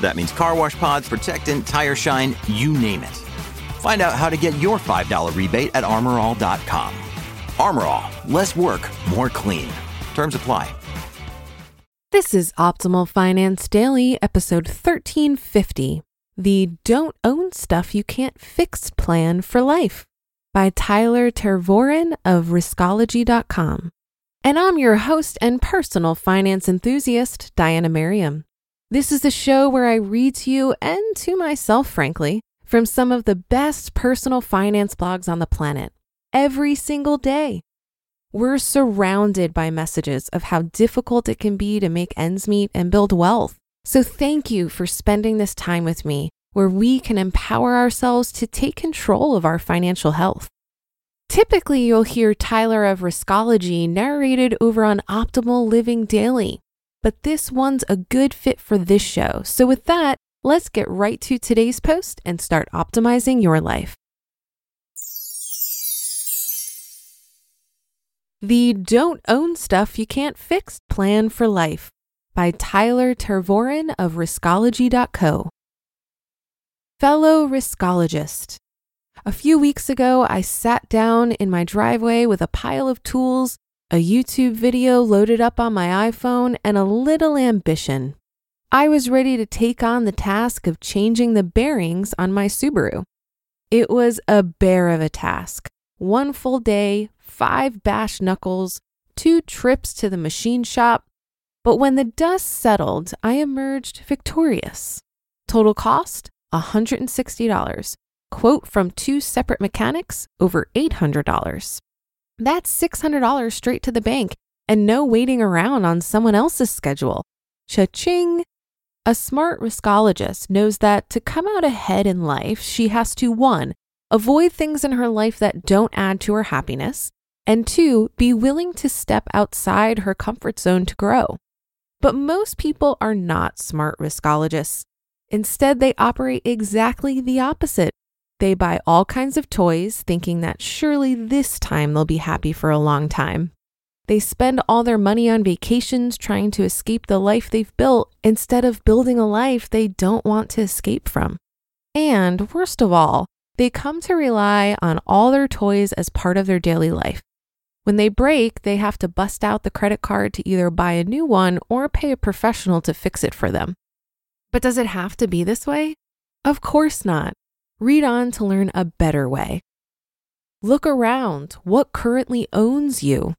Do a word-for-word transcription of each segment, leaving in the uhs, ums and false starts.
That means car wash pods, protectant, tire shine, you name it. Find out how to get your five dollars rebate at armor all dot com. ArmorAll, less work, more clean. Terms apply. This is Optimal Finance Daily, episode thirteen fifty. The Don't Own Stuff You Can't Fix Plan for Life by Tyler Tervooren of riskology dot com. And I'm your host and personal finance enthusiast, Diana Merriam. This is the show where I read to you, and to myself, frankly, from some of the best personal finance blogs on the planet every single day. We're surrounded by messages of how difficult it can be to make ends meet and build wealth. So thank you for spending this time with me, where we can empower ourselves to take control of our financial health. Typically, you'll hear Tyler of Riskology narrated over on Optimal Living Daily, but this one's a good fit for this show. So with that, let's get right to today's post and start optimizing your life. The Don't Own Stuff You Can't Fix Plan for Life by Tyler Tervooren of riskology dot co. Fellow Riskologist, a few weeks ago, I sat down in my driveway with a pile of tools, a YouTube video loaded up on my iPhone, and a little ambition. I was ready to take on the task of changing the bearings on my Subaru. It was a bear of a task. One full day, five bash knuckles, two trips to the machine shop, but when the dust settled, I emerged victorious. Total cost, one hundred sixty dollars. Quote from two separate mechanics, over eight hundred dollars. That's six hundred dollars straight to the bank and no waiting around on someone else's schedule. Cha-ching! A smart riskologist knows that to come out ahead in life, she has to, one, avoid things in her life that don't add to her happiness, and two, be willing to step outside her comfort zone to grow. But most people are not smart riskologists. Instead, they operate exactly the opposite. They buy all kinds of toys, thinking that surely this time they'll be happy for a long time. They spend all their money on vacations trying to escape the life they've built instead of building a life they don't want to escape from. And worst of all, they come to rely on all their toys as part of their daily life. When they break, they have to bust out the credit card to either buy a new one or pay a professional to fix it for them. But does it have to be this way? Of course not. Read on to learn a better way. Look around. What currently owns you?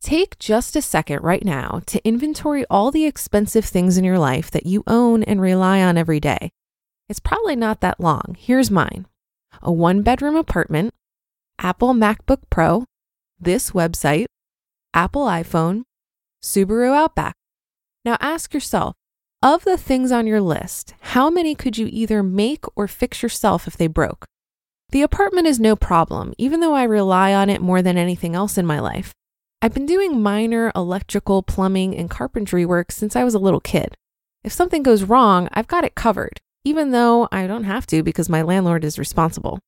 Take just a second right now to inventory all the expensive things in your life that you own and rely on every day. It's probably not that long. Here's mine. A one-bedroom apartment, Apple MacBook Pro, this website, Apple iPhone, Subaru Outback. Now ask yourself, of the things on your list, how many could you either make or fix yourself if they broke? The apartment is no problem, even though I rely on it more than anything else in my life. I've been doing minor electrical, plumbing, and carpentry work since I was a little kid. If something goes wrong, I've got it covered, even though I don't have to because my landlord is responsible.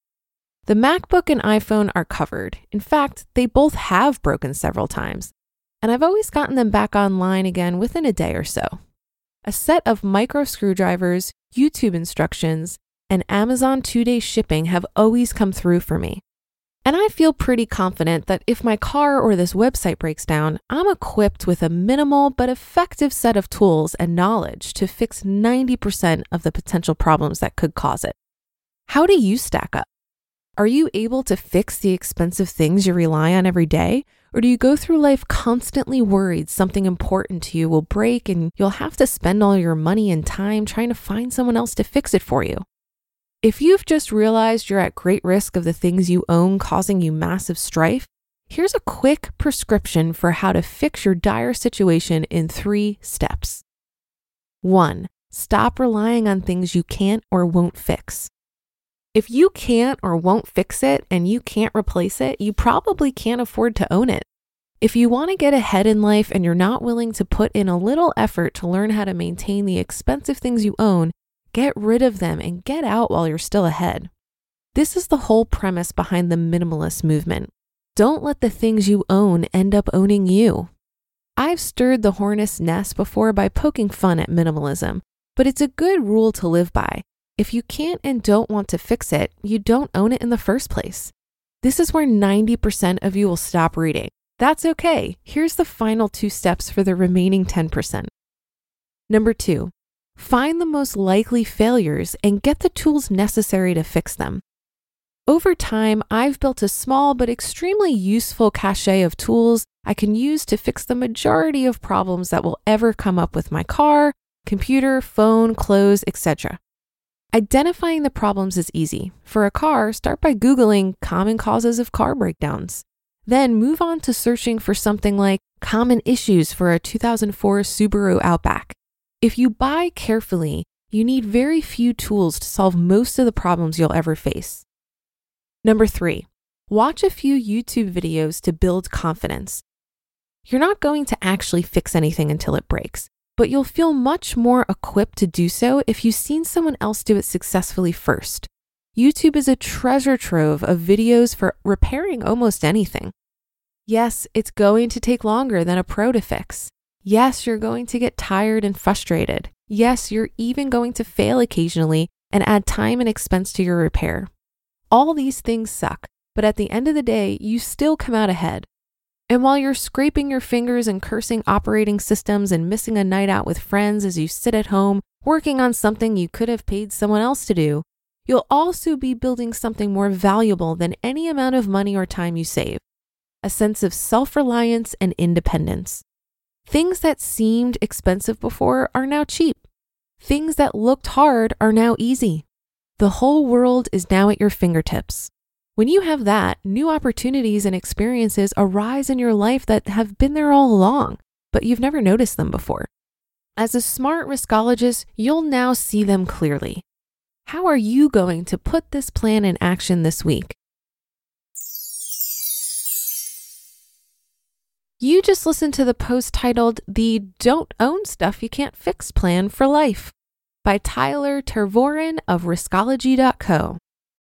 The MacBook and iPhone are covered. In fact, they both have broken several times, and I've always gotten them back online again within a day or so. A set of micro screwdrivers, YouTube instructions, and Amazon two-day shipping have always come through for me. And I feel pretty confident that if my car or this website breaks down, I'm equipped with a minimal but effective set of tools and knowledge to fix ninety percent of the potential problems that could cause it. How do you stack up? Are you able to fix the expensive things you rely on every day? Or do you go through life constantly worried something important to you will break and you'll have to spend all your money and time trying to find someone else to fix it for you? If you've just realized you're at great risk of the things you own causing you massive strife, here's a quick prescription for how to fix your dire situation in three steps. One, stop relying on things you can't or won't fix. If you can't or won't fix it and you can't replace it, you probably can't afford to own it. If you want to get ahead in life and you're not willing to put in a little effort to learn how to maintain the expensive things you own, get rid of them and get out while you're still ahead. This is the whole premise behind the minimalist movement. Don't let the things you own end up owning you. I've stirred the hornet's nest before by poking fun at minimalism, but it's a good rule to live by. If you can't and don't want to fix it, you don't own it in the first place. This is where ninety percent of you will stop reading. That's okay. Here's the final two steps for the remaining ten percent. Number two, find the most likely failures and get the tools necessary to fix them. Over time, I've built a small but extremely useful cache of tools I can use to fix the majority of problems that will ever come up with my car, computer, phone, clothes, et cetera. Identifying the problems is easy. For a car, start by Googling common causes of car breakdowns. Then move on to searching for something like common issues for a two thousand four Subaru Outback. If you buy carefully, you need very few tools to solve most of the problems you'll ever face. Number three, watch a few YouTube videos to build confidence. You're not going to actually fix anything until it breaks, but you'll feel much more equipped to do so if you've seen someone else do it successfully first. YouTube is a treasure trove of videos for repairing almost anything. Yes, it's going to take longer than a pro to fix. Yes, you're going to get tired and frustrated. Yes, you're even going to fail occasionally and add time and expense to your repair. All these things suck, but at the end of the day, you still come out ahead. And while you're scraping your fingers and cursing operating systems and missing a night out with friends as you sit at home working on something you could have paid someone else to do, you'll also be building something more valuable than any amount of money or time you save, a sense of self-reliance and independence. Things that seemed expensive before are now cheap. Things that looked hard are now easy. The whole world is now at your fingertips. When you have that, new opportunities and experiences arise in your life that have been there all along, but you've never noticed them before. As a smart riskologist, you'll now see them clearly. How are you going to put this plan in action this week? You just listened to the post titled The Don't Own Stuff You Can't Fix Plan for Life by Tyler Tervooren of riskology dot co.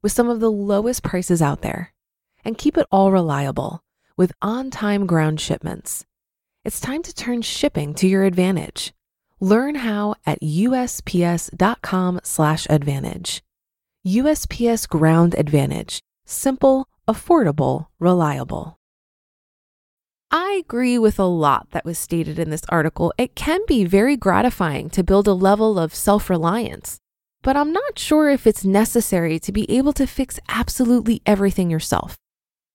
with some of the lowest prices out there. and keep it all reliable with on-time ground shipments. It's time to turn shipping to your advantage. Learn how at U S P S dot com slash advantage. U S P S Ground Advantage. Simple, affordable, reliable. I agree with a lot that was stated in this article. It can be very gratifying to build a level of self-reliance, but I'm not sure if it's necessary to be able to fix absolutely everything yourself.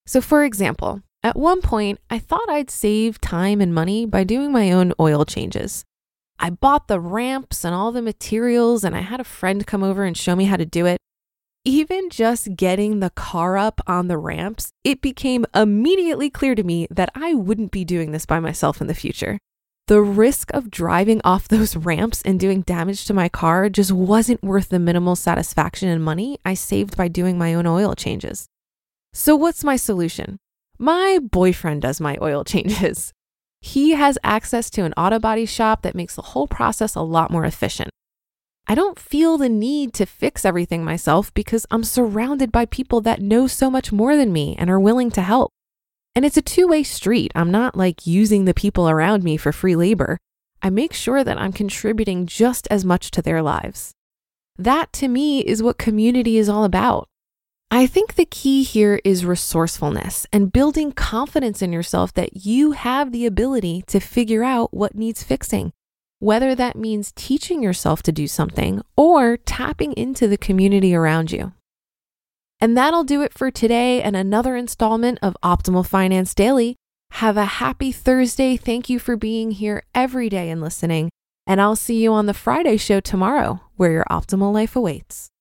So for example, at one point, I thought I'd save time and money by doing my own oil changes. I bought the ramps and all the materials, and I had a friend come over and show me how to do it. Even just getting the car up on the ramps, it became immediately clear to me that I wouldn't be doing this by myself in the future. The risk of driving off those ramps and doing damage to my car just wasn't worth the minimal satisfaction and money I saved by doing my own oil changes. So what's my solution? My boyfriend does my oil changes. He has access to an auto body shop that makes the whole process a lot more efficient. I don't feel the need to fix everything myself because I'm surrounded by people that know so much more than me and are willing to help. And it's a two-way street. I'm not like using the people around me for free labor. I make sure that I'm contributing just as much to their lives. That to me is what community is all about. I think the key here is resourcefulness and building confidence in yourself that you have the ability to figure out what needs fixing, whether that means teaching yourself to do something or tapping into the community around you. And that'll do it for today and another installment of Optimal Finance Daily. Have a happy Thursday. Thank you for being here every day and listening. And I'll see you on the Friday show tomorrow, where your optimal life awaits.